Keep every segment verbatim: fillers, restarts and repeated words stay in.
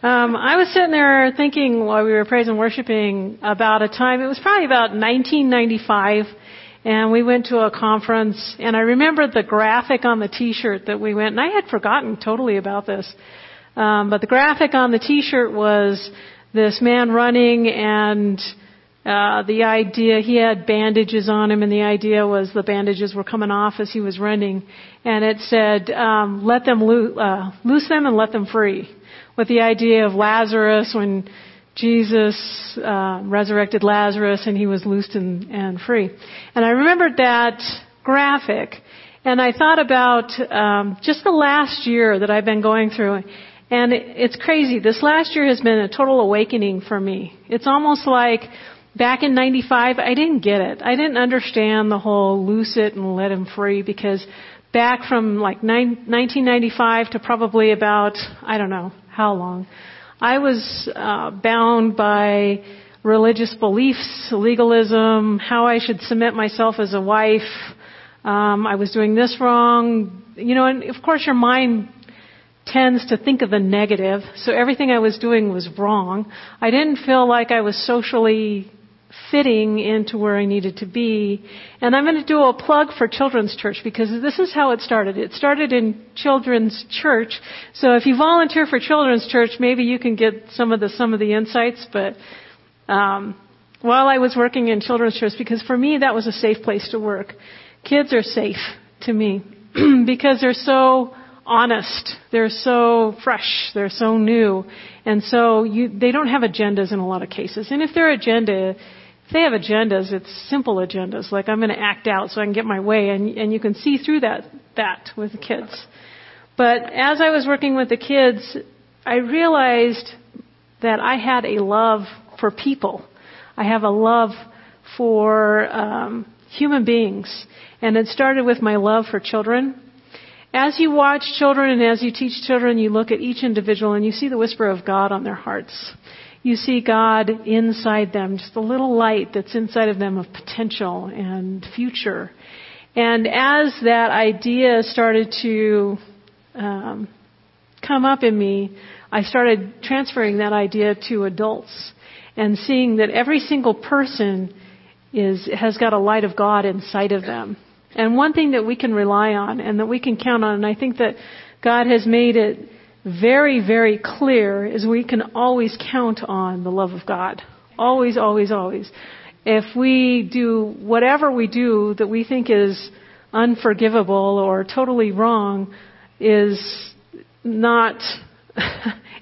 Um, I was sitting there thinking while we were praising and worshiping about a time, it was probably about nineteen ninety-five, and we went to a conference, and I remember the graphic on the T-shirt that we went, and I had forgotten totally about this, um, but the graphic on the T-shirt was this man running, and uh, the idea, he had bandages on him, and the idea was the bandages were coming off as he was running, and it said, um, let them loo- uh, loose them and let them free. With the idea of Lazarus, when Jesus uh, resurrected Lazarus and he was loosed and, and free. And I remembered that graphic, and I thought about um, just the last year that I've been going through. And it, it's crazy. This last year has been a total awakening for me. It's almost like back in ninety-five, I didn't get it. I didn't understand the whole loose it and let him free, because back from like nine, nineteen ninety-five to probably about, I don't know, how long. I was uh, bound by religious beliefs, legalism, how I should submit myself as a wife. Um, I was doing this wrong. You know, and of course your mind tends to think of the negative. So everything I was doing was wrong. I didn't feel like I was socially fitting into where I needed to be. And I'm going to do a plug for Children's Church, because this is how it started. It started in Children's Church. So if you volunteer for Children's Church, maybe you can get some of the some of the insights. But um, while I was working in Children's Church, because for me that was a safe place to work. Kids are safe to me because they're so honest, they're so fresh, they're so new, and so you, they don't have agendas in a lot of cases. And if their agenda, if they have agendas, it's simple agendas, like I'm going to act out so I can get my way, and, and you can see through that that with the kids. But as I was working with the kids, I realized that I had a love for people. I have a love for um, human beings, and it started with my love for children. As you watch children and as you teach children, you look at each individual and you see the whisper of God on their hearts. You see God inside them, just a little light that's inside of them of potential and future. And as that idea started to um, come up in me, I started transferring that idea to adults and seeing that every single person is has got a light of God inside of them. And one thing that we can rely on and that we can count on, and I think that God has made it very, very clear, is we can always count on the love of God. Always, always, always. If we do whatever we do that we think is unforgivable or totally wrong is not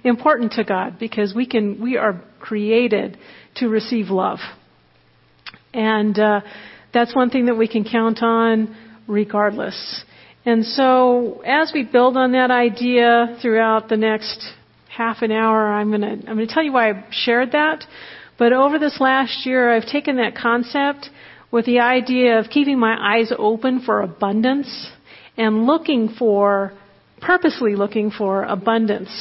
important to God, because we can, we are created to receive love. And, uh, That's one thing that we can count on regardless. And so as we build on that idea throughout the next half an hour, I'm going to I'm going to tell you why I shared that. But over this last year, I've taken that concept with the idea of keeping my eyes open for abundance and looking for, purposely looking for abundance,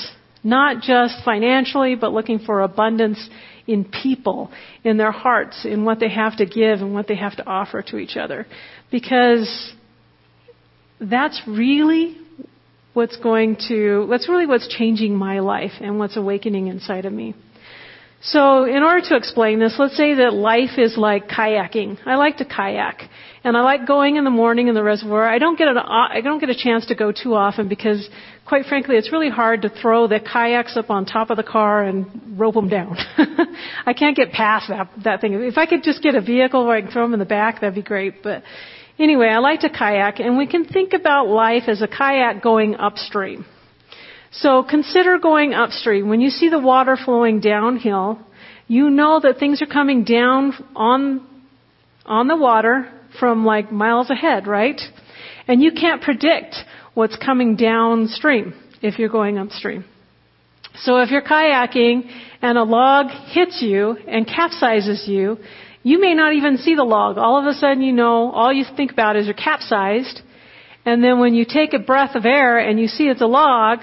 not just financially, but looking for abundance in people, in their hearts, in what they have to give and what they have to offer to each other. Because that's really what's going to, that's really what's changing my life and what's awakening inside of me. So in order to explain this, let's say that life is like kayaking. I like to kayak. And I like going in the morning in the reservoir. I don't get an, I don't get a chance to go too often, because quite frankly, it's really hard to throw the kayaks up on top of the car and rope them down. I can't get past that, that thing. If I could just get a vehicle where I can throw them in the back, that'd be great. But anyway, I like to kayak, and we can think about life as a kayak going upstream. So consider going upstream. When you see the water flowing downhill, you know that things are coming down on, on the water from like miles ahead, right? And you can't predict what's coming downstream if you're going upstream. So if you're kayaking and a log hits you and capsizes you, you may not even see the log. All of a sudden, you know, all you think about is you're capsized. And then when you take a breath of air and you see it's a log,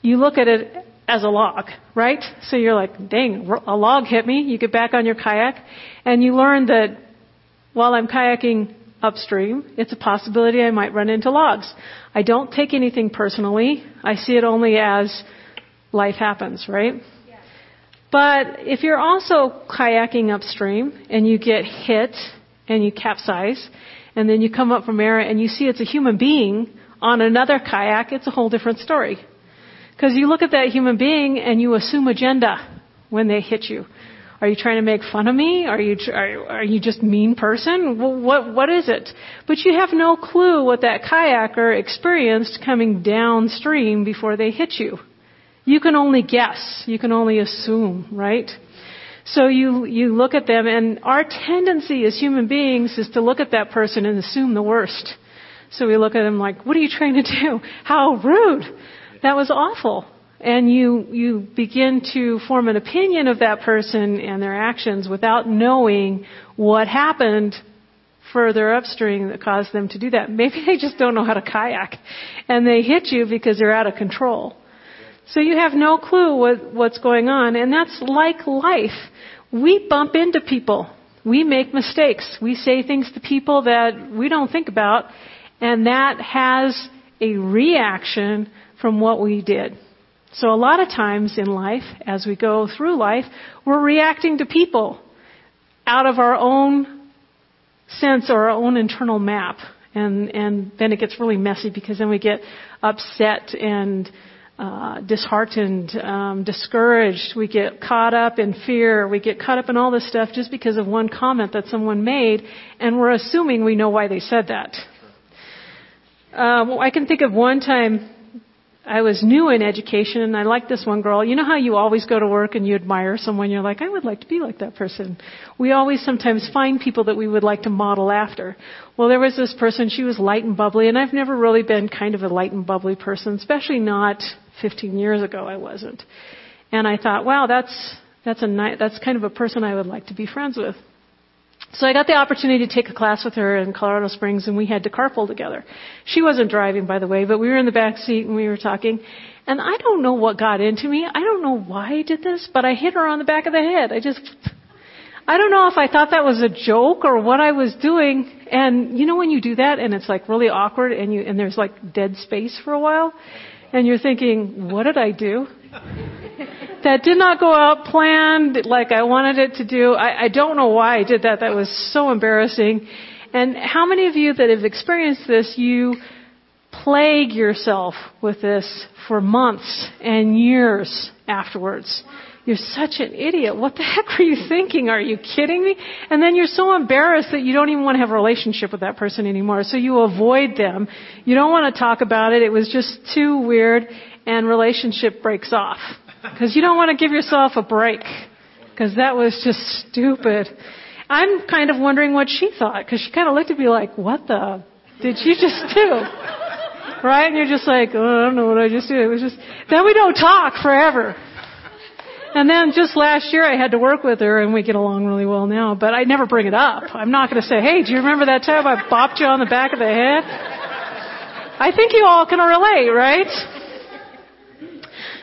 you look at it as a log, right? So you're like, dang, a log hit me. You get back on your kayak, and you learn that while I'm kayaking upstream, it's a possibility I might run into logs. I don't take anything personally. I see it only as life happens, right? Yeah. But if you're also kayaking upstream and you get hit and you capsize and then you come up from air and you see it's a human being on another kayak, it's a whole different story. Because you look at that human being and you assume agenda when they hit you. Are you trying to make fun of me? Are you are, are you just mean person? Well, what what is it? But you have no clue what that kayaker experienced coming downstream before they hit you. You can only guess. You can only assume, right? So you you look at them, and our tendency as human beings is to look at that person and assume the worst. So we look at them like, "What are you trying to do? How rude! That was awful." And you, you begin to form an opinion of that person and their actions without knowing what happened further upstream that caused them to do that. Maybe they just don't know how to kayak, and they hit you because they're out of control. So you have no clue what, what's going on, and that's like life. We bump into people. We make mistakes. We say things to people that we don't think about, and that has a reaction from what we did. So a lot of times in life, as we go through life, we're reacting to people out of our own sense or our own internal map. And, and then it gets really messy because then we get upset and uh, disheartened, um, discouraged. We get caught up in fear. We get caught up in all this stuff just because of one comment that someone made, and we're assuming we know why they said that. Uh, well, I can think of one time I was new in education, and I liked this one girl. You know how you always go to work and you admire someone? You're like, I would like to be like that person. We always sometimes find people that we would like to model after. Well, there was this person. She was light and bubbly, and I've never really been kind of a light and bubbly person, especially not fifteen years ago. I wasn't. And I thought, wow, that's that's a ni- that's kind of a person I would like to be friends with. So I got the opportunity to take a class with her in Colorado Springs, and we had to carpool together. She wasn't driving, by the way, but we were in the back seat and we were talking. And I don't know what got into me. I don't know why I did this, but I hit her on the back of the head. I just, I don't know if I thought that was a joke or what I was doing. And you know when you do that and it's like really awkward and you and there's like dead space for a while, and you're thinking, what did I do? That did not go out planned like I wanted it to do. I, I don't know why I did that. That was so embarrassing. And how many of you that have experienced this, you plague yourself with this for months and years afterwards? You're such an idiot. What the heck were you thinking? Are you kidding me? And then you're so embarrassed that you don't even want to have a relationship with that person anymore. So you avoid them. You don't want to talk about it. It was just too weird, and relationship breaks off. Because you don't want to give yourself a break, because that was just stupid. I'm kind of wondering what she thought, because she kind of looked at me like, what the did you just do? Right? And you're just like, oh, I don't know what I just did. It was just, then we don't talk forever. And then just last year I had to work with her, and we get along really well now, but I never bring it up. I'm not going to say, hey, do you remember that time I bopped you on the back of the head? I think you all can relate, right?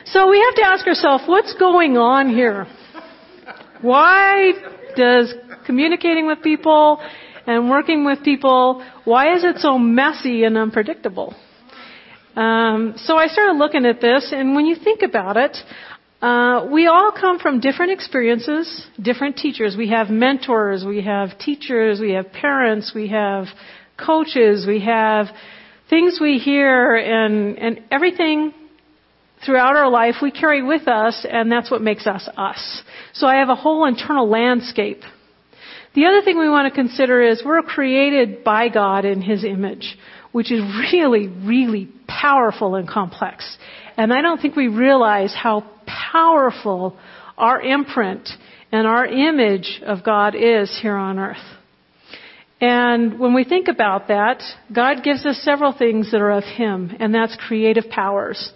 So we have to ask ourselves, what's going on here? Why does communicating with people and working with people, why is it so messy and unpredictable? Um, so I started looking at this, and when you think about it, uh, we all come from different experiences, different teachers. We have mentors, we have teachers, we have parents, we have coaches, we have things we hear, and, and everything throughout our life we carry with us, and that's what makes us us. So I have a whole internal landscape. The other thing we want to consider is we're created by God in His image, which is really, really powerful and complex. And I don't think we realize how powerful our imprint and our image of God is here on earth. And when we think about that, God gives us several things that are of Him, and that's creative powers.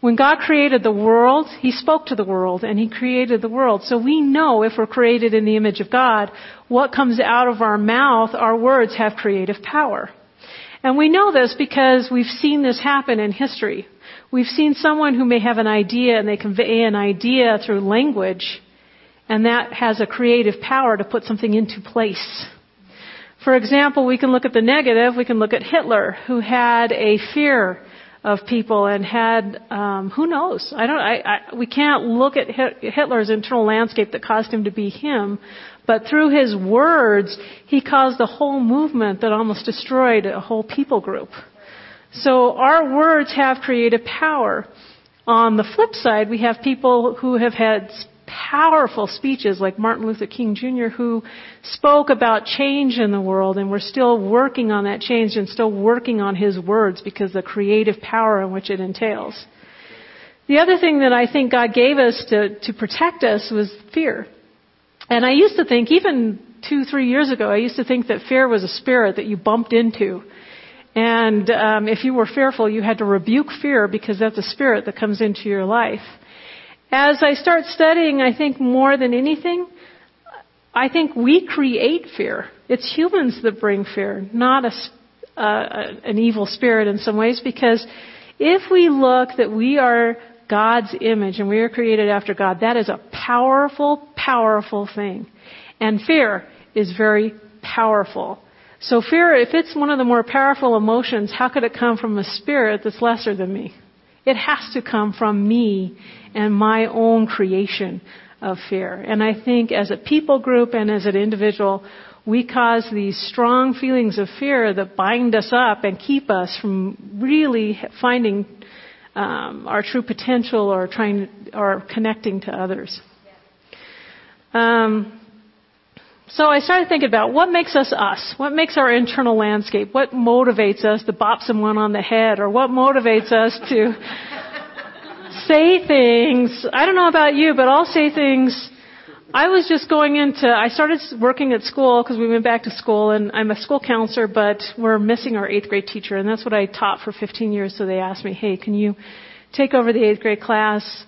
When God created the world, He spoke to the world, and He created the world. So we know if we're created in the image of God, what comes out of our mouth, our words have creative power. And we know this because we've seen this happen in history. We've seen someone who may have an idea, and they convey an idea through language, and that has a creative power to put something into place. For example, we can look at the negative. We can look at Hitler, who had a fear of people and had, um, who knows? I don't, I, I, we can't look at Hitler's internal landscape that caused him to be him, but through his words, he caused a whole movement that almost destroyed a whole people group. So our words have creative power. On the flip side, we have people who have had powerful speeches like Martin Luther King Junior, who spoke about change in the world, and we're still working on that change and still working on his words because the creative power in which it entails. The other thing that I think God gave us to, to protect us was fear. And I used to think, even two, three years ago, I used to think that fear was a spirit that you bumped into. And um, if you were fearful, you had to rebuke fear because that's a spirit that comes into your life. As I start studying, I think more than anything, I think we create fear. It's humans that bring fear, not a, uh, an evil spirit in some ways, because if we look that we are God's image and we are created after God, that is a powerful, powerful thing. And fear is very powerful. So fear, if it's one of the more powerful emotions, how could it come from a spirit that's lesser than me? It has to come from me and my own creation of fear. And I think as a people group and as an individual, we cause these strong feelings of fear that bind us up and keep us from really finding um, our true potential or trying or connecting to others. Um, so I started thinking about what makes us us? What makes our internal landscape? What motivates us to bop someone on the head? Or what motivates us to say things? I don't know about you, but I'll say things. I was just going into, I started working at school because we went back to school, and I'm a school counselor, but we're missing our eighth grade teacher, and that's what I taught for fifteen years. So they asked me, hey, can you take over the eighth grade class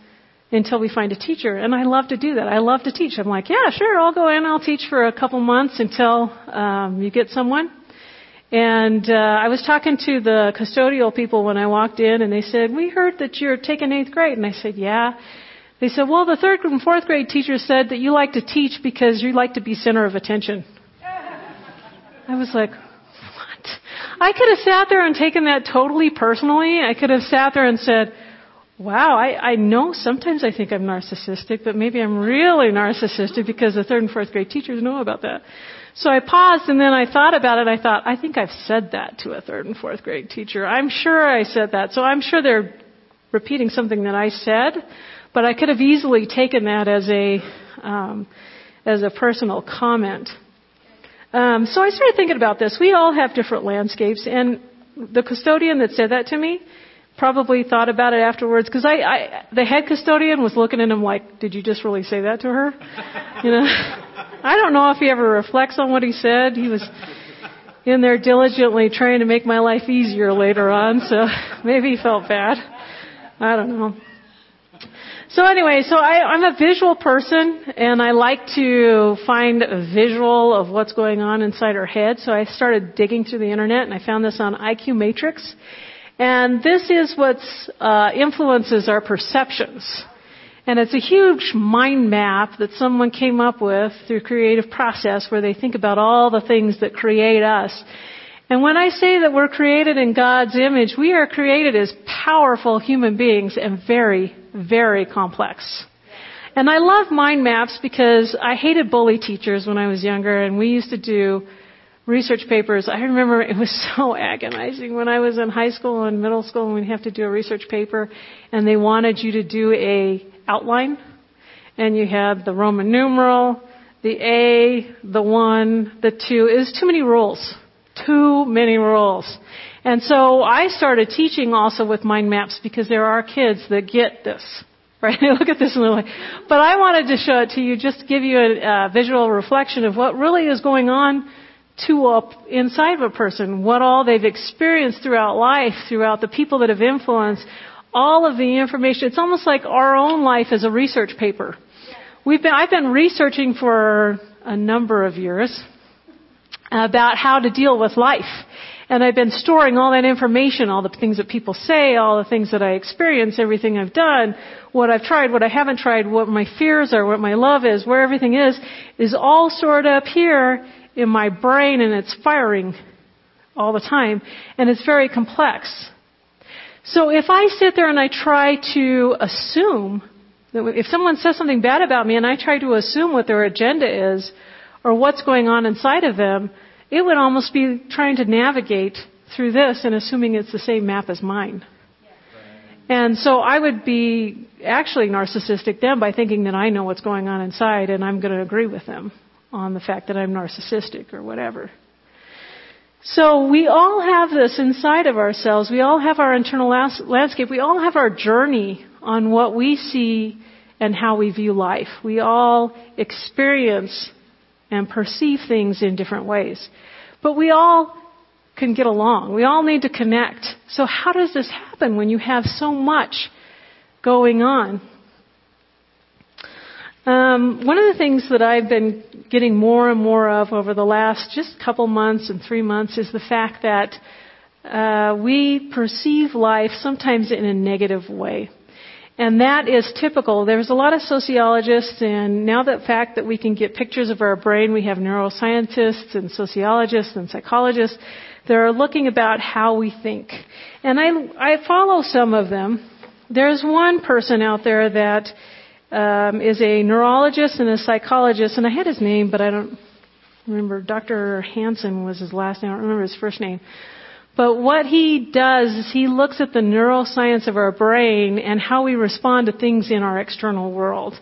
until we find a teacher? And I love to do that. I love to teach. I'm like, yeah, sure, I'll go in, I'll teach for a couple months until um, you get someone. And uh, I was talking to the custodial people when I walked in, and they said, we heard that you're taking eighth grade. And I said, yeah. They said, well, the third and fourth grade teacher said that you like to teach because you like to be center of attention. I was like, what? I could have sat there and taken that totally personally. I could have sat there and said, wow, I, I know sometimes I think I'm narcissistic, but maybe I'm really narcissistic because the third and fourth grade teachers know about that. So I paused, and then I thought about it. I thought, I think I've said that to a third and fourth grade teacher. I'm sure I said that. So I'm sure they're repeating something that I said, but I could have easily taken that as a um, as a personal comment. Um, so I started thinking about this. We all have different landscapes, and the custodian that said that to me probably thought about it afterwards, because I, I the head custodian was looking at him like, did you just really say that to her? You know. I don't know if he ever reflects on what he said. He was in there diligently trying to make my life easier later on, so maybe he felt bad. I don't know. So anyway, so I, I'm a visual person, and I like to find a visual of what's going on inside our head. So I started digging through the internet, and I found this on I Q Matrix. And this is what uh, influences our perceptions. And it's a huge mind map that someone came up with through creative process where they think about all the things that create us. And when I say that we're created in God's image, we are created as powerful human beings and very, very complex. And I love mind maps because I hated bully teachers when I was younger, and we used to do research papers. I remember it was so agonizing when I was in high school and middle school, and we'd have to do a research paper, and they wanted you to do a outline, and you had the Roman numeral, the A, the one, the two. It was too many rules, too many rules. And so I started teaching also with mind maps because there are kids that get this, right? They look at this and they're like, but I wanted to show it to you, just to give you a, a visual reflection of what really is going on to up inside of a person, what all they've experienced throughout life, throughout the people that have influenced. All of the information, it's almost like our own life is a research paper. We've been, I've been researching for a number of years about how to deal with life. And I've been storing all that information, all the things that people say, all the things that I experience, everything I've done, what I've tried, what I haven't tried, what my fears are, what my love is, where everything is, is all stored up here in my brain, and it's firing all the time. And it's very complex. So if I sit there and I try to assume, that if someone says something bad about me and I try to assume what their agenda is or what's going on inside of them, it would almost be trying to navigate through this and assuming it's the same map as mine. And so I would be actually narcissistic then by thinking that I know what's going on inside and I'm going to agree with them on the fact that I'm narcissistic or whatever. So we all have this inside of ourselves. We all have our internal landscape. We all have our journey on what we see and how we view life. We all experience and perceive things in different ways. But we all can get along. We all need to connect. So how does this happen when you have so much going on? Um, one of the things that I've been getting more and more of over the last just couple months and three months is the fact that uh, we perceive life sometimes in a negative way. And that is typical. There's a lot of sociologists, and now the fact that we can get pictures of our brain, we have neuroscientists and sociologists and psychologists that are looking about how we think. And I, I follow some of them. There's one person out there that um, is a neurologist and a psychologist, and I had his name, but I don't remember. Doctor Hansen was his last name. I don't remember his first name. But what he does is he looks at the neuroscience of our brain and how we respond to things in our external world.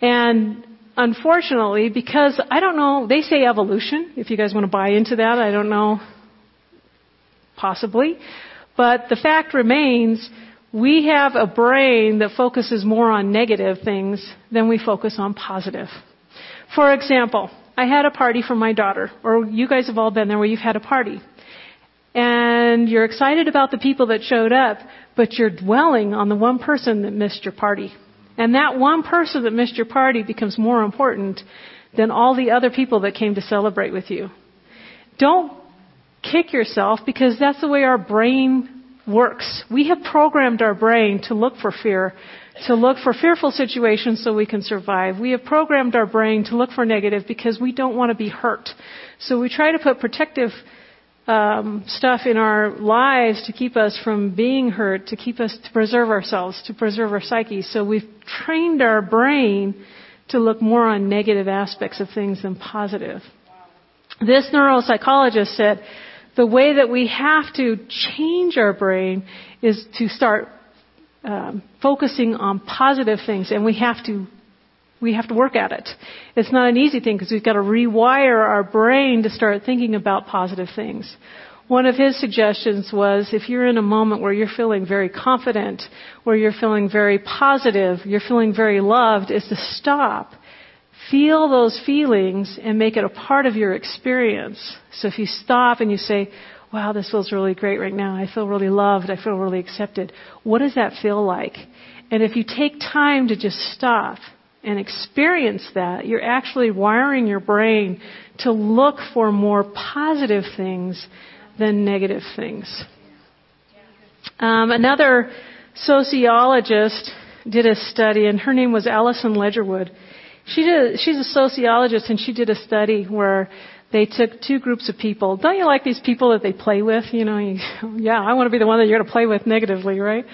And unfortunately, because I don't know, they say evolution. If you guys want to buy into that, I don't know, possibly. But the fact remains, we have a brain that focuses more on negative things than we focus on positive. For example, I had a party for my daughter, or you guys have all been there where you've had a party. And you're excited about the people that showed up, but you're dwelling on the one person that missed your party. And that one person that missed your party becomes more important than all the other people that came to celebrate with you. Don't kick yourself, because that's the way our brain works. We have programmed our brain to look for fear, to look for fearful situations so we can survive. We have programmed our brain to look for negative because we don't want to be hurt. So we try to put protective Um, stuff in our lives to keep us from being hurt, to keep us, to preserve ourselves, to preserve our psyche. So we've trained our brain to look more on negative aspects of things than positive. This neuropsychologist said the way that we have to change our brain is to start um, focusing on positive things, and we have to We have to work at it. It's not an easy thing because we've got to rewire our brain to start thinking about positive things. One of his suggestions was if you're in a moment where you're feeling very confident, where you're feeling very positive, you're feeling very loved, is to stop, feel those feelings and make it a part of your experience. So if you stop and you say, wow, this feels really great right now. I feel really loved. I feel really accepted. What does that feel like? And if you take time to just stop and experience that, you're actually wiring your brain to look for more positive things than negative things. Um, another sociologist did a study, and her name was Allison Ledgerwood. She did, she's a sociologist, and she did a study where they took two groups of people. Don't you like these people that they play with? You know, you, yeah, I want to be the one that you're going to play with negatively, right?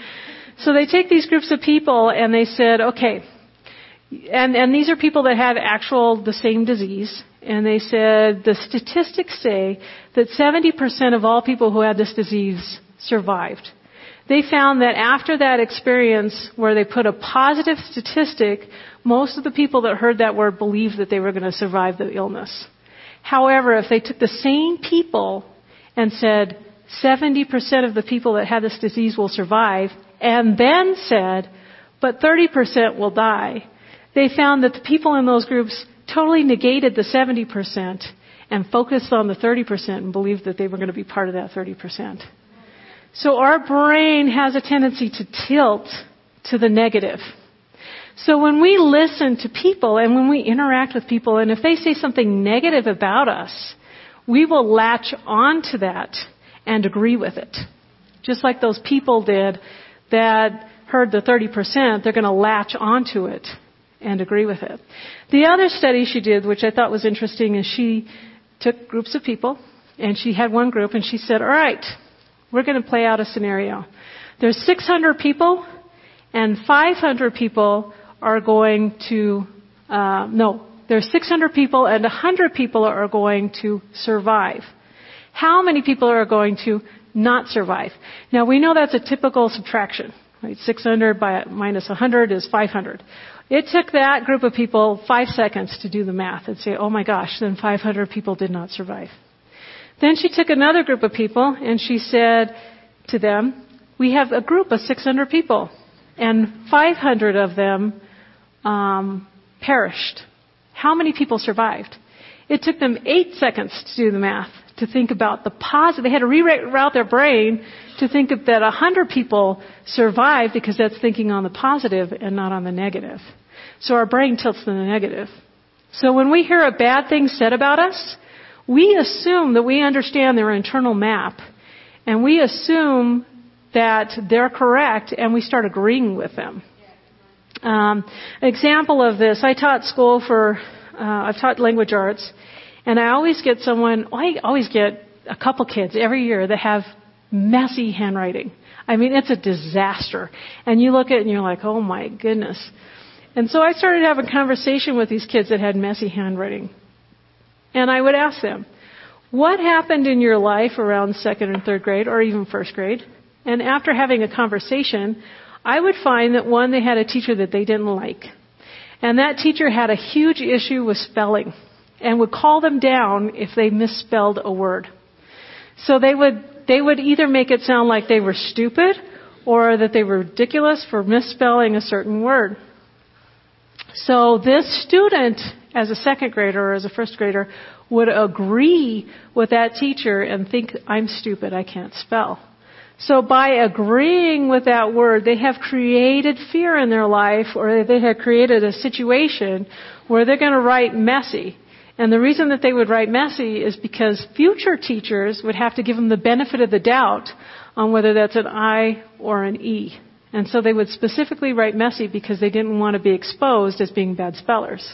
So they take these groups of people, and they said, okay, And, and these are people that have actual the same disease. And they said the statistics say that seventy percent of all people who had this disease survived. They found that after that experience where they put a positive statistic, most of the people that heard that word believed that they were going to survive the illness. However, if they took the same people and said seventy percent of the people that had this disease will survive, and then said, but thirty percent will die, they found that the people in those groups totally negated the seventy percent and focused on the thirty percent and believed that they were going to be part of that thirty percent. So our brain has a tendency to tilt to the negative. So when we listen to people and when we interact with people, and if they say something negative about us, we will latch onto that and agree with it. Just like those people did that heard the thirty percent, they're going to latch onto it and agree with it. The other study she did, which I thought was interesting, is she took groups of people, and she had one group, and she said, all right, we're going to play out a scenario. There's six hundred people, and five hundred people are going to, uh, no, there's six hundred people, and one hundred people are going to survive. How many people are going to not survive? Now, we know that's a typical subtraction, right? six hundred by, minus one hundred is five hundred. It took that group of people five seconds to do the math and say, oh my gosh, then five hundred people did not survive. Then she took another group of people and she said to them, we have a group of six hundred people and five hundred of them um, perished. How many people survived? It took them eight seconds to do the math, to think about the positive. They had to reroute their brain to think of that one hundred people survived because that's thinking on the positive and not on the negative. So our brain tilts to the negative. So when we hear a bad thing said about us, we assume that we understand their internal map, and we assume that they're correct, and we start agreeing with them. Um, an example of this, I taught school for, uh, I've taught language arts, and I always get someone, I always get a couple kids every year that have messy handwriting. I mean, it's a disaster. And you look at it and you're like, oh my goodness. And so I started having a conversation with these kids that had messy handwriting. And I would ask them, what happened in your life around second and third grade or even first grade? And after having a conversation, I would find that one, they had a teacher that they didn't like. And that teacher had a huge issue with spelling and would call them down if they misspelled a word. So they would they would either make it sound like they were stupid or that they were ridiculous for misspelling a certain word. So this student, as a second grader or as a first grader, would agree with that teacher and think, I'm stupid, I can't spell. So by agreeing with that word, they have created fear in their life, or they have created a situation where they're going to write messy. And the reason that they would write messy is because future teachers would have to give them the benefit of the doubt on whether that's an I or an E. And so they would specifically write messy because they didn't want to be exposed as being bad spellers.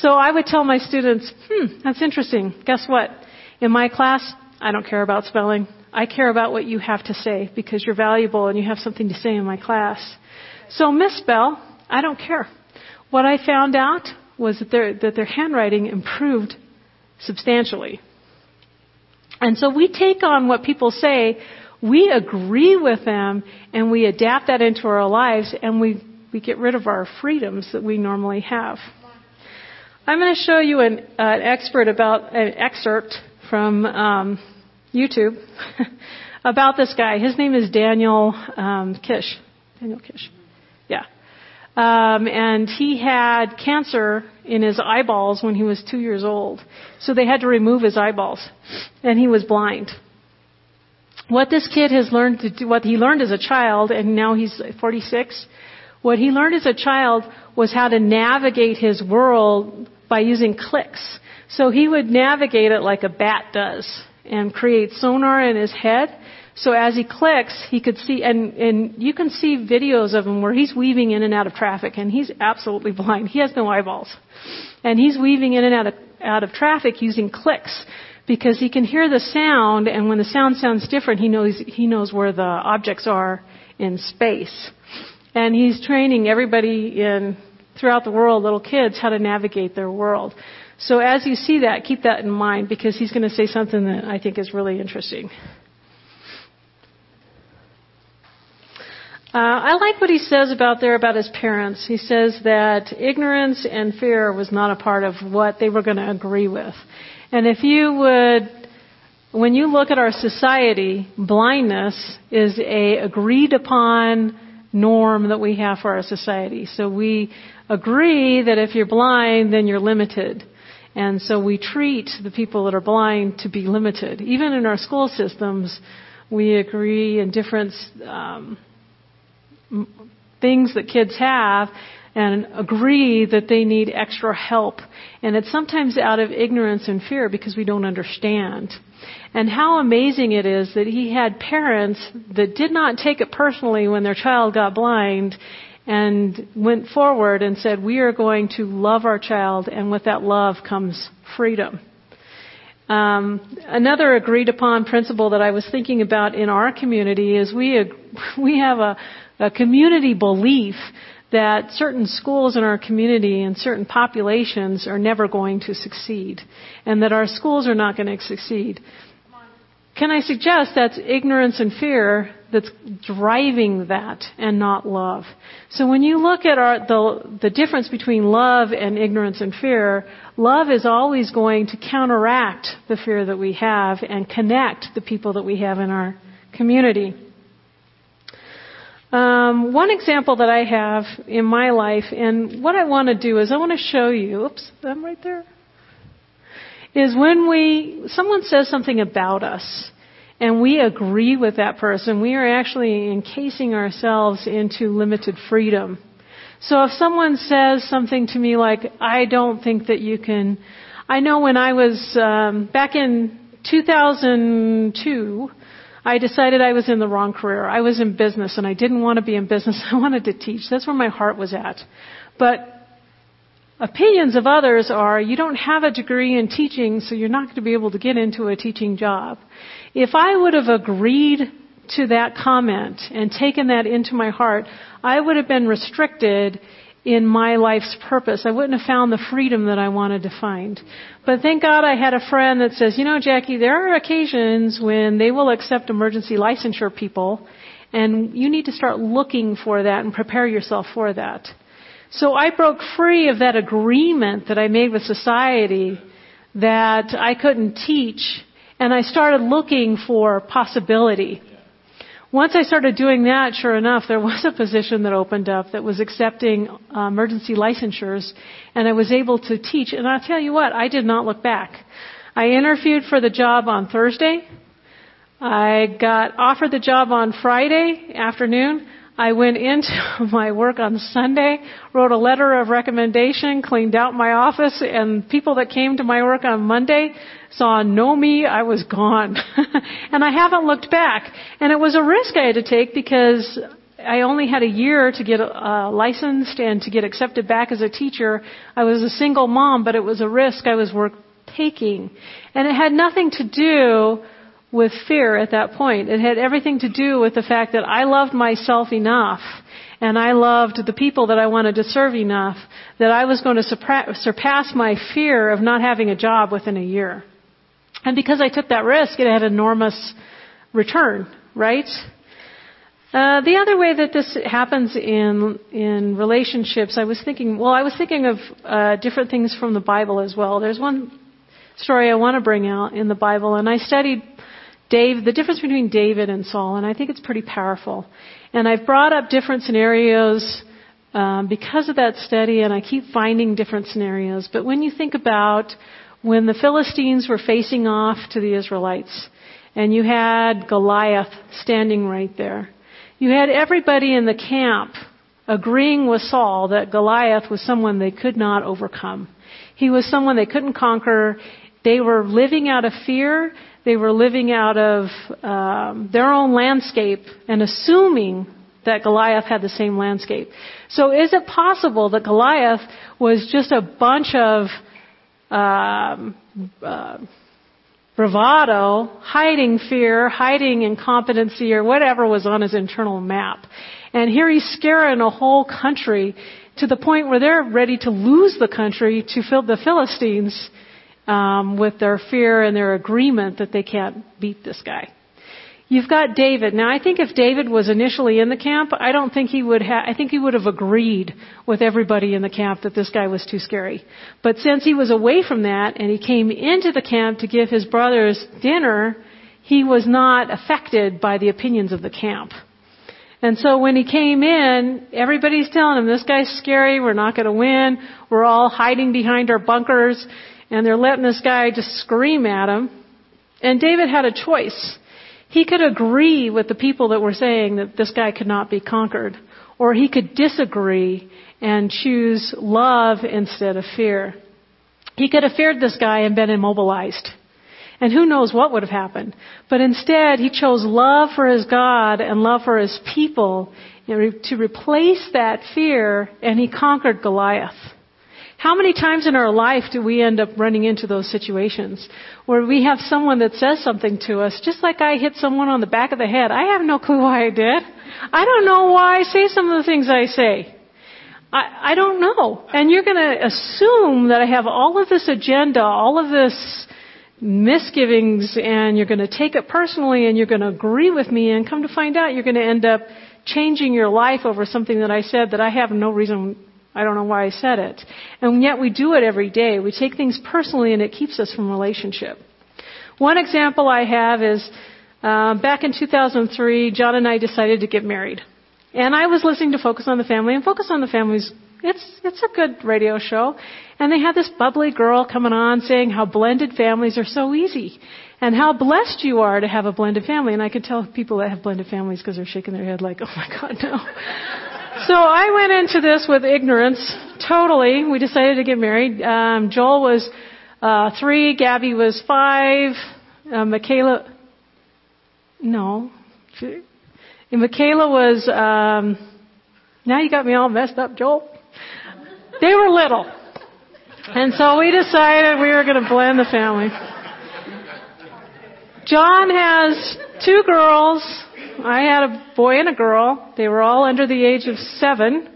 So I would tell my students, hmm, that's interesting. Guess what? In my class, I don't care about spelling. I care about what you have to say because you're valuable and you have something to say in my class. So misspell, I don't care. What I found out was that their, that their handwriting improved substantially. And so we take on what people say, we agree with them, and we adapt that into our lives, and we, we get rid of our freedoms that we normally have. I'm going to show you an, uh, an, expert about, an excerpt from um, YouTube about this guy. His name is Daniel um, Kish. Daniel Kish. Yeah. Um, and he had cancer in his eyeballs when he was two years old. So they had to remove his eyeballs. And he was blind. What this kid has learned to do, what he learned as a child, and now he's forty-six, what he learned as a child was how to navigate his world by using clicks. So he would navigate it like a bat does and create sonar in his head. So as he clicks, he could see, and, and you can see videos of him where he's weaving in and out of traffic, and he's absolutely blind. He has no eyeballs. And he's weaving in and out of, out of traffic using clicks because he can hear the sound, and when the sound sounds different, he knows, he knows where the objects are in space. And he's training everybody in, throughout the world, little kids, how to navigate their world. So as you see that, keep that in mind because he's going to say something that I think is really interesting. Uh, I like what he says about there about his parents. He says that ignorance and fear was not a part of what they were going to agree with. And if you would, when you look at our society, blindness is a agreed upon norm that we have for our society. So we agree that if you're blind, then you're limited. And so we treat the people that are blind to be limited. Even in our school systems, we agree in different um things that kids have and agree that they need extra help. And it's sometimes out of ignorance and fear because we don't understand. And how amazing it is that he had parents that did not take it personally when their child got blind and went forward and said, we are going to love our child, and with that love comes freedom. Um, another agreed upon principle that I was thinking about in our community is we ag- we have a, a community belief that certain schools in our community and certain populations are never going to succeed, and that our schools are not going to succeed. Can I suggest that's ignorance and fear that's driving that, and not love? So when you look at our, the, the difference between love and ignorance and fear, love is always going to counteract the fear that we have and connect the people that we have in our community. Um, one example that I have in my life, and what I want to do is I want to show you, oops, I'm right there, is when we, someone says something about us and we agree with that person, we are actually encasing ourselves into limited freedom. So if someone says something to me like, I don't think that you can, I know when I was, um, back in two thousand two, I decided I was in the wrong career. I was in business, and I didn't want to be in business. I wanted to teach. That's where my heart was at. But opinions of others are, you don't have a degree in teaching, so you're not going to be able to get into a teaching job. If I would have agreed to that comment and taken that into my heart, I would have been restricted in my life's purpose. I wouldn't have found the freedom that I wanted to find. But thank God I had a friend that says, you know, Jackie, there are occasions when they will accept emergency licensure people, and you need to start looking for that and prepare yourself for that. So I broke free of that agreement that I made with society that I couldn't teach, and I started looking for possibility. Once I started doing that, sure enough, there was a position that opened up that was accepting uh, emergency licensures, and I was able to teach. And I'll tell you what, I did not look back. I interviewed for the job on Thursday. I got offered the job on Friday afternoon. I went into my work on Sunday, wrote a letter of recommendation, cleaned out my office, and people that came to my work on Monday saw no me, I was gone. And I haven't looked back. And it was a risk I had to take because I only had a year to get uh, licensed and to get accepted back as a teacher. I was a single mom, but it was a risk I was worth taking. And it had nothing to do with fear at that point. It had everything to do with the fact that I loved myself enough, and I loved the people that I wanted to serve enough, that I was going to surpass my fear of not having a job within a year. And because I took that risk, it had enormous return, right? Uh, the other way that this happens in in relationships, I was thinking, well, I was thinking of uh, different things from the Bible as well. There's one story I want to bring out in the Bible, and I studied Dave, the difference between David and Saul, and I think it's pretty powerful. And I've brought up different scenarios um, because of that study, and I keep finding different scenarios. But when you think about when the Philistines were facing off to the Israelites, and you had Goliath standing right there, you had everybody in the camp agreeing with Saul that Goliath was someone they could not overcome. He was someone they couldn't conquer. They were living out of fear. They were living out of um, their own landscape and assuming that Goliath had the same landscape. So is it possible that Goliath was just a bunch of um, uh, bravado, hiding fear, hiding incompetency, or whatever was on his internal map? And here he's scaring a whole country to the point where they're ready to lose the country to fill the Philistines Um, with their fear and their agreement that they can't beat this guy. You've got David. Now, I think if David was initially in the camp, I don't think he would have, I think he would have agreed with everybody in the camp that this guy was too scary. But since he was away from that and he came into the camp to give his brothers dinner, he was not affected by the opinions of the camp. And so when he came in, everybody's telling him, this guy's scary, we're not going to win, we're all hiding behind our bunkers. And they're letting this guy just scream at him. And David had a choice. He could agree with the people that were saying that this guy could not be conquered, or he could disagree and choose love instead of fear. He could have feared this guy and been immobilized. And who knows what would have happened. But instead, he chose love for his God and love for his people to replace that fear, and he conquered Goliath. How many times in our life do we end up running into those situations where we have someone that says something to us, just like I hit someone on the back of the head? I have no clue why I did. I don't know why I say some of the things I say. I, I don't know. And you're going to assume that I have all of this agenda, all of this misgivings, and you're going to take it personally and you're going to agree with me, and come to find out you're going to end up changing your life over something that I said that I have no reason, I don't know why I said it. And yet we do it every day. We take things personally, and it keeps us from relationship. One example I have is uh, back in two thousand three, John and I decided to get married. And I was listening to Focus on the Family, and Focus on the Family's It's it's a good radio show. And they had this bubbly girl coming on saying how blended families are so easy and how blessed you are to have a blended family. And I could tell people that have blended families because they're shaking their head like, oh, my God, no. So I went into this with ignorance, totally. We decided to get married. Um, Joel was uh, three. Gabby was five. Uh, Michaela, no. And Michaela was, um, now you got me all messed up, Joel. They were little. And so we decided we were going to blend the family. John has two girls. I had a boy and a girl. They were all under the age of seven.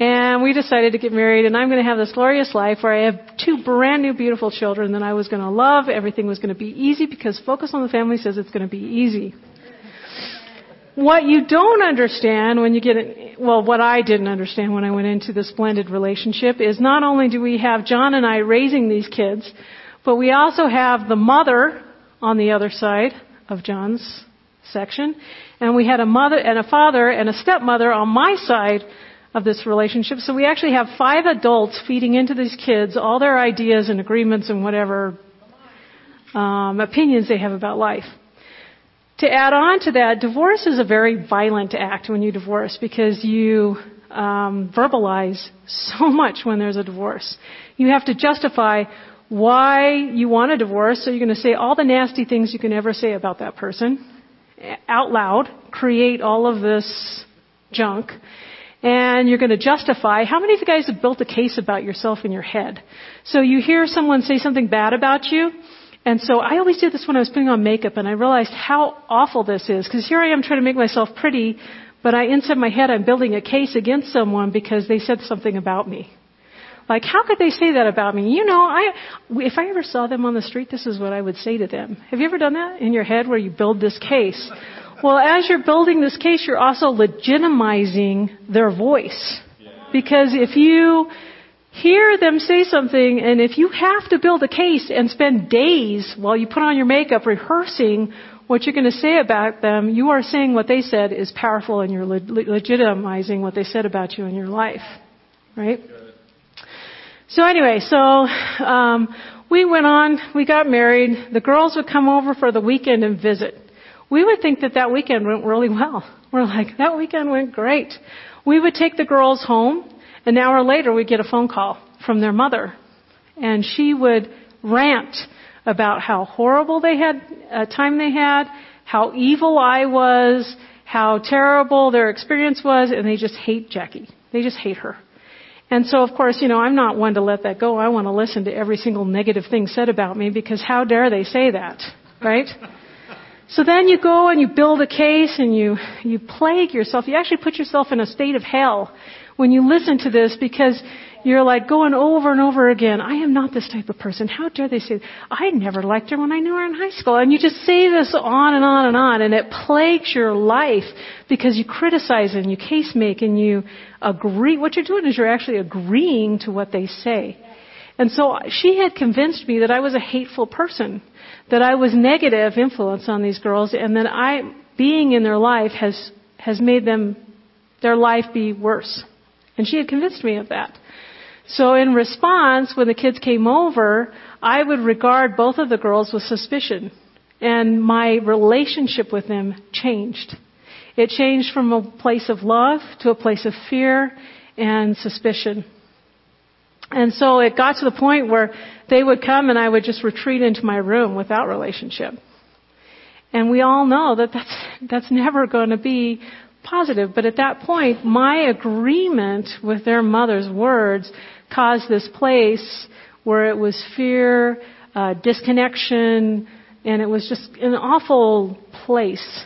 And we decided to get married, and I'm going to have this glorious life where I have two brand new beautiful children that I was going to love. Everything was going to be easy because Focus on the Family says it's going to be easy. What you don't understand when you get it, well, what I didn't understand when I went into this blended relationship is not only do we have John and I raising these kids, but we also have the mother on the other side of John's section. And we had a mother and a father and a stepmother on my side of this relationship. So we actually have five adults feeding into these kids all their ideas and agreements and whatever um, opinions they have about life. To add on to that, divorce is a very violent act when you divorce because you um, verbalize so much when there's a divorce. You have to justify why you want a divorce, so you're going to say all the nasty things you can ever say about that person out loud, create all of this junk, and you're going to justify. How many of you guys have built a case about yourself in your head? So you hear someone say something bad about you. And so I always did this when I was putting on makeup, and I realized how awful this is, because here I am trying to make myself pretty, but I, inside my head I'm building a case against someone because they said something about me. Like, how could they say that about me? You know, I if I ever saw them on the street, this is what I would say to them. Have you ever done that in your head where you build this case? Well, as you're building this case, you're also legitimizing their voice, because if you hear them say something, and if you have to build a case and spend days while you put on your makeup rehearsing what you're going to say about them, you are saying what they said is powerful, and you're le- legitimizing what they said about you in your life, right? So anyway, so um, we went on, we got married. The girls would come over for the weekend and visit. We would think that that weekend went really well. We're like, that weekend went great. We would take the girls home. An hour later, we'd get a phone call from their mother, and she would rant about how horrible they had, uh, time they had, how evil I was, how terrible their experience was, and they just hate Jackie. They just hate her. And so, of course, you know, I'm not one to let that go. I want to listen to every single negative thing said about me, because how dare they say that, right? So then you go and you build a case, and you, you plague yourself. You actually put yourself in a state of hell when you listen to this, because you're like going over and over again, I am not this type of person. How dare they say that? I never liked her when I knew her in high school. And you just say this on and on and on, and it plagues your life because you criticize and you case make and you agree. What you're doing is you're actually agreeing to what they say. And so she had convinced me that I was a hateful person, that I was negative influence on these girls, and that I, being in their life has, has made them, their life be worse. And she had convinced me of that. So in response, when the kids came over, I would regard both of the girls with suspicion. And my relationship with them changed. It changed from a place of love to a place of fear and suspicion. And so it got to the point where they would come and I would just retreat into my room without relationship. And we all know that that's, that's never going to be positive. But at that point, my agreement with their mother's words caused this place where it was fear, uh, disconnection, and it was just an awful place.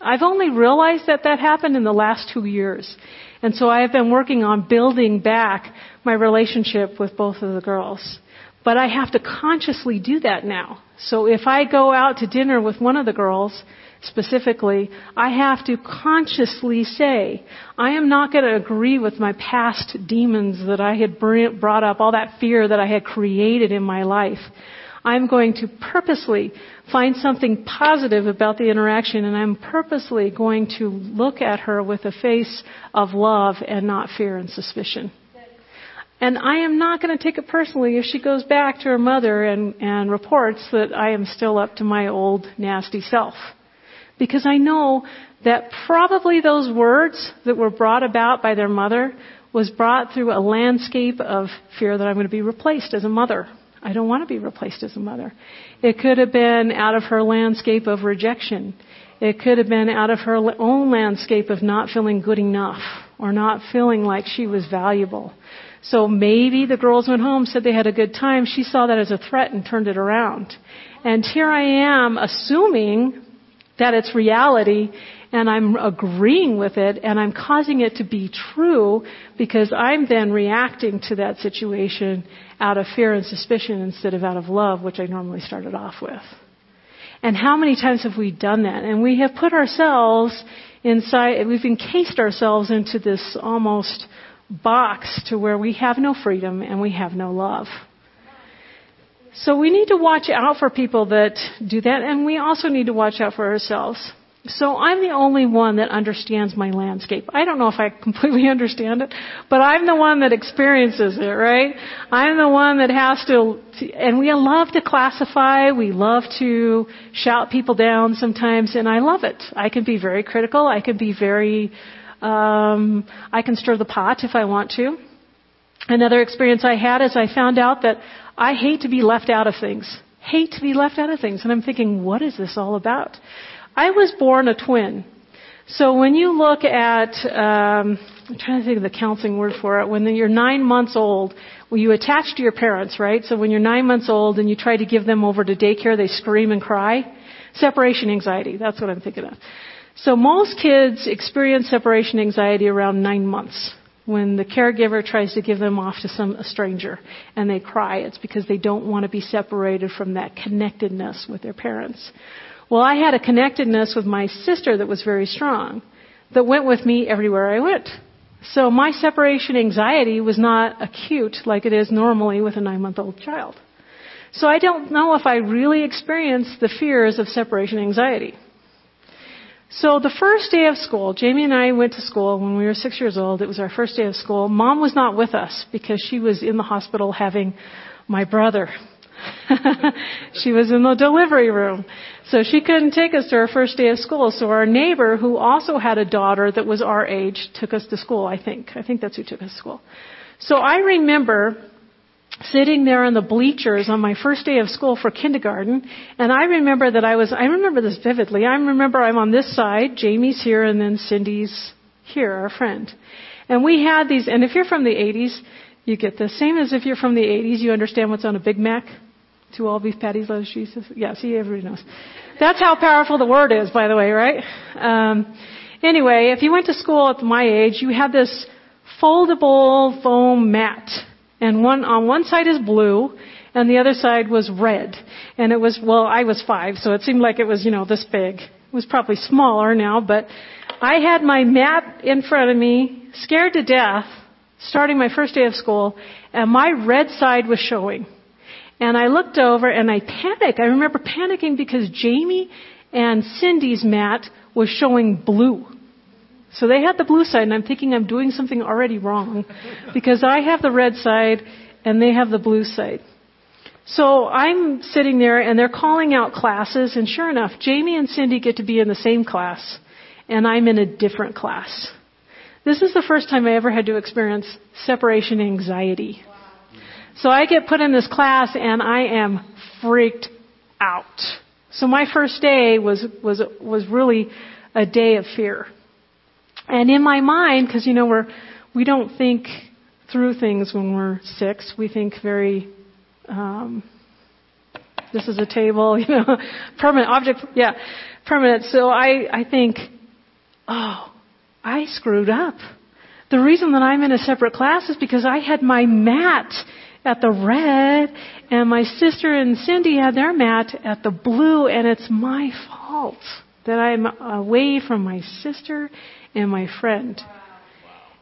I've only realized that that happened in the last two years. And so I have been working on building back my relationship with both of the girls. But I have to consciously do that now. So if I go out to dinner with one of the girls, specifically, I have to consciously say, I am not going to agree with my past demons that I had brought up, all that fear that I had created in my life. I'm going to purposely find something positive about the interaction, and I'm purposely going to look at her with a face of love and not fear and suspicion. And I am not going to take it personally if she goes back to her mother and, and reports that I am still up to my old nasty self. Because I know that probably those words that were brought about by their mother was brought through a landscape of fear that I'm going to be replaced as a mother. I don't want to be replaced as a mother. It could have been out of her landscape of rejection. It could have been out of her own landscape of not feeling good enough or not feeling like she was valuable. So maybe the girls went home, said they had a good time. She saw that as a threat and turned it around. And here I am assuming that it's reality, and I'm agreeing with it, and I'm causing it to be true because I'm then reacting to that situation out of fear and suspicion instead of out of love, which I normally started off with. And how many times have we done that? And we have put ourselves inside, we've encased ourselves into this almost box to where we have no freedom and we have no love. So we need to watch out for people that do that, and we also need to watch out for ourselves. So I'm the only one that understands my landscape. I don't know if I completely understand it, but I'm the one that experiences it, right? I'm the one that has to, and we love to classify, we love to shout people down sometimes, and I love it. I can be very critical, I can be very, um, I can stir the pot if I want to. Another experience I had is I found out that I hate to be left out of things. Hate to be left out of things. And I'm thinking, what is this all about? I was born a twin. So when you look at, um, I'm trying to think of the counseling word for it, when you're nine months old, well, you attach to your parents, right? So when you're nine months old and you try to give them over to daycare, they scream and cry. Separation anxiety, that's what I'm thinking of. So most kids experience separation anxiety around nine months. When the caregiver tries to give them off to some a stranger and they cry, it's because they don't want to be separated from that connectedness with their parents. Well, I had a connectedness with my sister that was very strong, that went with me everywhere I went. So my separation anxiety was not acute like it is normally with a nine-month-old child. So I don't know if I really experienced the fears of separation anxiety. So the first day of school, Jamie and I went to school when we were six years old. It was our first day of school. Mom was not with us because she was in the hospital having my brother. She was in the delivery room. So she couldn't take us to our first day of school. So our neighbor, who also had a daughter that was our age, took us to school, I think. I think that's who took us to school. So I remember sitting there on the bleachers on my first day of school for kindergarten, and I remember that I was, I remember this vividly. I remember I'm on this side, Jamie's here, and then Cindy's here, our friend. And we had these, and if you're from the eighties, you get the same as if you're from the eighties, you understand what's on a Big Mac. Two all beef patties, lettuce, cheese. Yeah, see, everybody knows. That's how powerful the word is, by the way, right? Um, anyway, if you went to school at my age, you had this foldable foam mat. And one on one side is blue, and the other side was red. And it was, well, I was five, so it seemed like it was, you know, this big. It was probably smaller now, but I had my mat in front of me, scared to death, starting my first day of school, and my red side was showing. And I looked over, and I panicked. I remember panicking because Jamie and Cindy's mat was showing blue. So they had the blue side, and I'm thinking I'm doing something already wrong because I have the red side and they have the blue side. So I'm sitting there, and they're calling out classes, and sure enough, Jamie and Cindy get to be in the same class, and I'm in a different class. This is the first time I ever had to experience separation anxiety. So I get put in this class, and I am freaked out. So my first day was was was really a day of fear. And in my mind, because, you know, we're, we don't think through things when we're six. We think very, um, this is a table, you know, permanent object, yeah, permanent. So I, I think, oh, I screwed up. The reason that I'm in a separate class is because I had my mat at the red, and my sister and Cindy had their mat at the blue, and it's my fault that I'm away from my sister and my friend.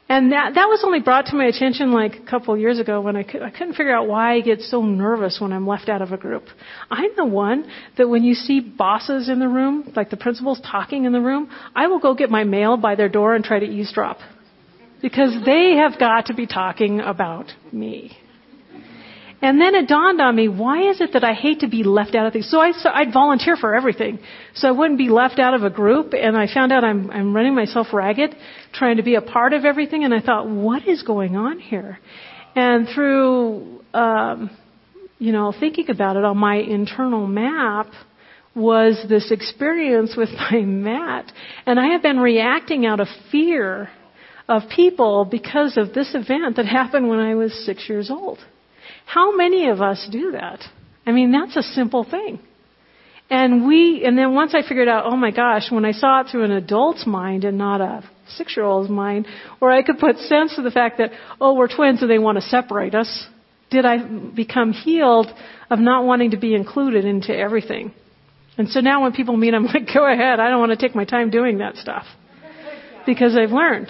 And that that was only brought to my attention like a couple years ago when I, could, I couldn't figure out why I get so nervous when I'm left out of a group. I'm the one that when you see bosses in the room, like the principals talking in the room, I will go get my mail by their door and try to eavesdrop because they have got to be talking about me. And then it dawned on me, why is it that I hate to be left out of things? So, I, so I'd volunteer for everything. So I wouldn't be left out of a group. And I found out I'm, I'm running myself ragged, trying to be a part of everything. And I thought, what is going on here? And through, um, you know, thinking about it on my internal map was this experience with my mat. And I have been reacting out of fear of people because of this event that happened when I was six years old. How many of us do that? I mean, that's a simple thing. And we, and then once I figured out, oh my gosh, when I saw it through an adult's mind and not a six-year-old's mind, where I could put sense to the fact that, oh, we're twins and they want to separate us, did I become healed of not wanting to be included into everything? And so now when people meet, I'm like, go ahead, I don't want to take my time doing that stuff because I've learned.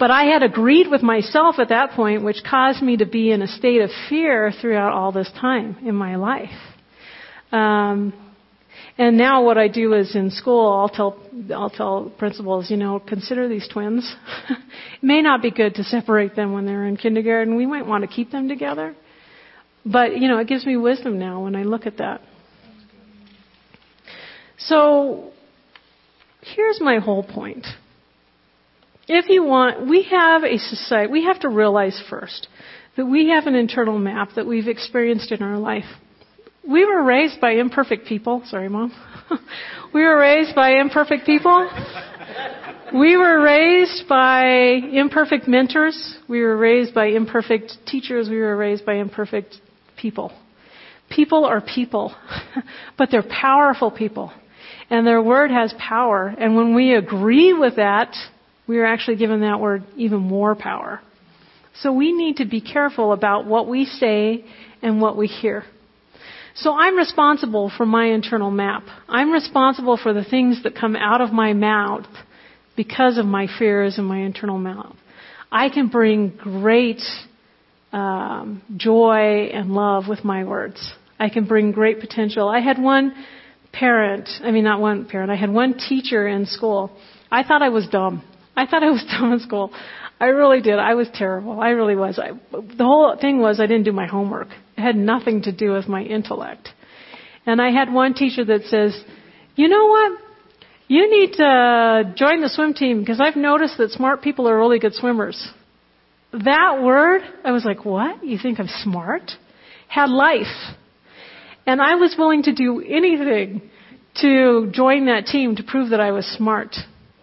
But I had agreed with myself at that point, which caused me to be in a state of fear throughout all this time in my life. Um, and now what I do is in school, I'll tell, I'll tell principals, you know, consider these twins. It may not be good to separate them when they're in kindergarten. We might want to keep them together. But, you know, it gives me wisdom now when I look at that. So here's my whole point. If you want, we have a society, we have to realize first that we have an internal map that we've experienced in our life. We were raised by imperfect people. Sorry, Mom. We were raised by imperfect people. We were raised by imperfect mentors. We were raised by imperfect teachers. We were raised by imperfect people. People are people, but they're powerful people, and their word has power. And when we agree with that, we are actually given that word even more power. So we need to be careful about what we say and what we hear. So I'm responsible for my internal map. I'm responsible for the things that come out of my mouth because of my fears and my internal mouth. I can bring great um, joy and love with my words. I can bring great potential. I had one parent, I mean not one parent, I had one teacher in school. I thought I was dumb. I thought I was dumb in school. I really did. I was terrible. I really was. I, the whole thing was I didn't do my homework. It had nothing to do with my intellect. And I had one teacher that says, you know what? You need to join the swim team because I've noticed that smart people are really good swimmers. That word, I was like, what? You think I'm smart? Had life. And I was willing to do anything to join that team to prove that I was smart.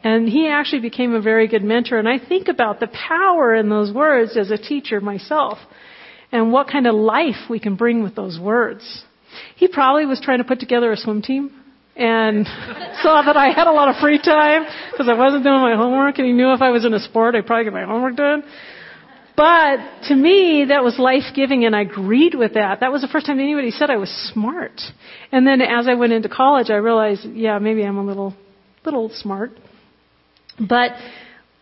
And he actually became a very good mentor. And I think about the power in those words as a teacher myself and what kind of life we can bring with those words. He probably was trying to put together a swim team and saw that I had a lot of free time because I wasn't doing my homework. And he knew if I was in a sport, I'd probably get my homework done. But to me, that was life-giving, and I agreed with that. That was the first time anybody said I was smart. And then as I went into college, I realized, yeah, maybe I'm a little, little smart. But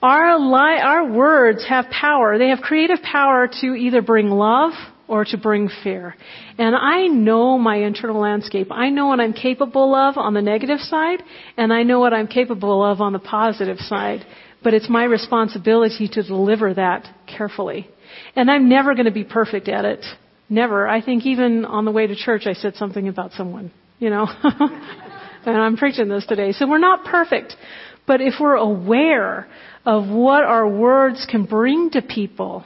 our li- our words have power. They have creative power to either bring love or to bring fear. And I know my internal landscape. I know what I'm capable of on the negative side, and I know what I'm capable of on the positive side. But it's my responsibility to deliver that carefully. And I'm never going to be perfect at it. Never. I think even on the way to church, I said something about someone, you know. And I'm preaching this today. So we're not perfect. But if we're aware of what our words can bring to people,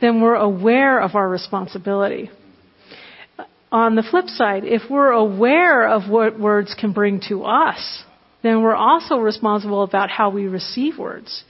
then we're aware of our responsibility. On the flip side, if we're aware of what words can bring to us, then we're also responsible about how we receive words.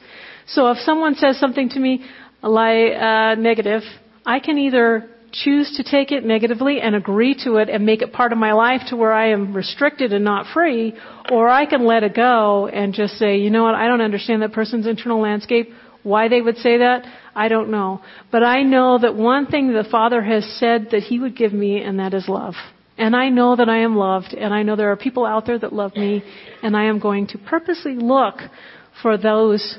So if someone says something to me like uh, negative, I can either choose to take it negatively and agree to it and make it part of my life to where I am restricted and not free, or I can let it go and just say, you know what, I don't understand that person's internal landscape. Why they would say that, I don't know. But I know that one thing the Father has said that he would give me, and that is love. And I know that I am loved, and I know there are people out there that love me, and I am going to purposely look for those.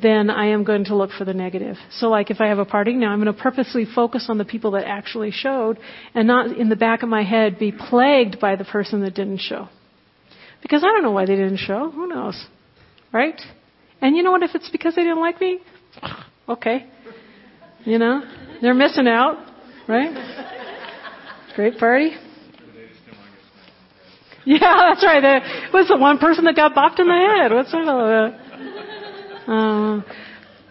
Then I am going to look for the negative. So like if I have a party now, I'm going to purposely focus on the people that actually showed and not in the back of my head be plagued by the person that didn't show. Because I don't know why they didn't show. Who knows? Right? And you know what? If it's because they didn't like me, okay. You know, they're missing out, right? Great party. Yeah, that's right. It was the one person that got bopped in the head. What's that all about? Uh,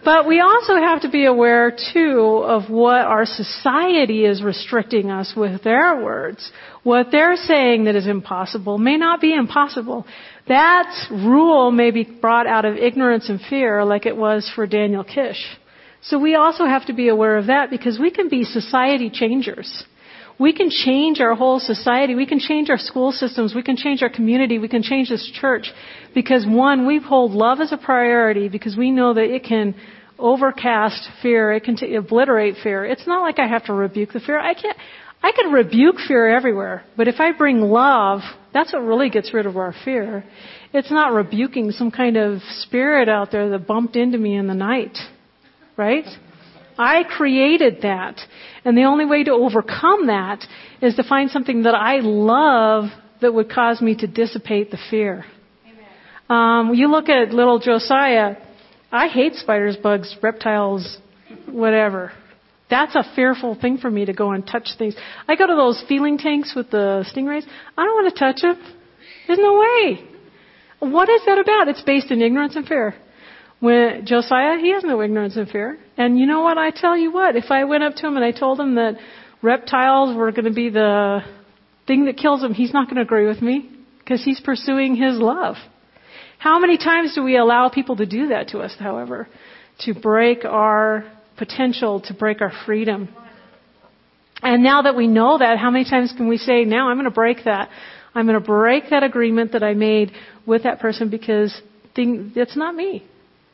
but we also have to be aware, too, of what our society is restricting us with their words. What they're saying that is impossible may not be impossible. That rule may be brought out of ignorance and fear like it was for Daniel Kish. So we also have to be aware of that because we can be society changers. We can change our whole society. We can change our school systems. We can change our community. We can change this church because, one, we hold love as a priority because we know that it can overcast fear. It can t- obliterate fear. It's not like I have to rebuke the fear. I can't. I can rebuke fear everywhere, but if I bring love, that's what really gets rid of our fear. It's not rebuking some kind of spirit out there that bumped into me in the night, right? I created that. And the only way to overcome that is to find something that I love that would cause me to dissipate the fear. Amen. Um, you look at little Josiah. I hate spiders, bugs, reptiles, whatever. That's a fearful thing for me to go and touch things. I go to those feeling tanks with the stingrays. I don't want to touch them. There's no way. What is that about? It's based in ignorance and fear. When Josiah, he has no ignorance and fear. And you know what? I tell you what, if I went up to him and I told him that reptiles were going to be the thing that kills him, he's not going to agree with me because he's pursuing his love. How many times do we allow people to do that to us, however, to break our potential, to break our freedom? And now that we know that, how many times can we say, now I'm going to break that. I'm going to break that agreement that I made with that person because thing, it's not me.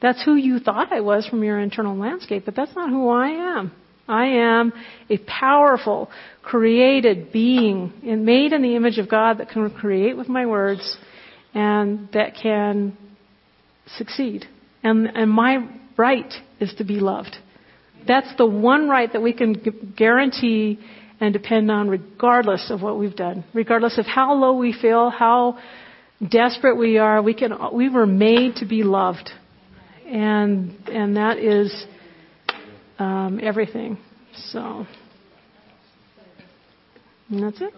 That's who you thought I was from your internal landscape, but that's not who I am. I am a powerful, created being and made in the image of God that can create with my words and that can succeed. And, and my right is to be loved. That's the one right that we can g- guarantee and depend on regardless of what we've done, regardless of how low we feel, how desperate we are. We can, we were made to be loved. And and that is um, everything. So, and that's it.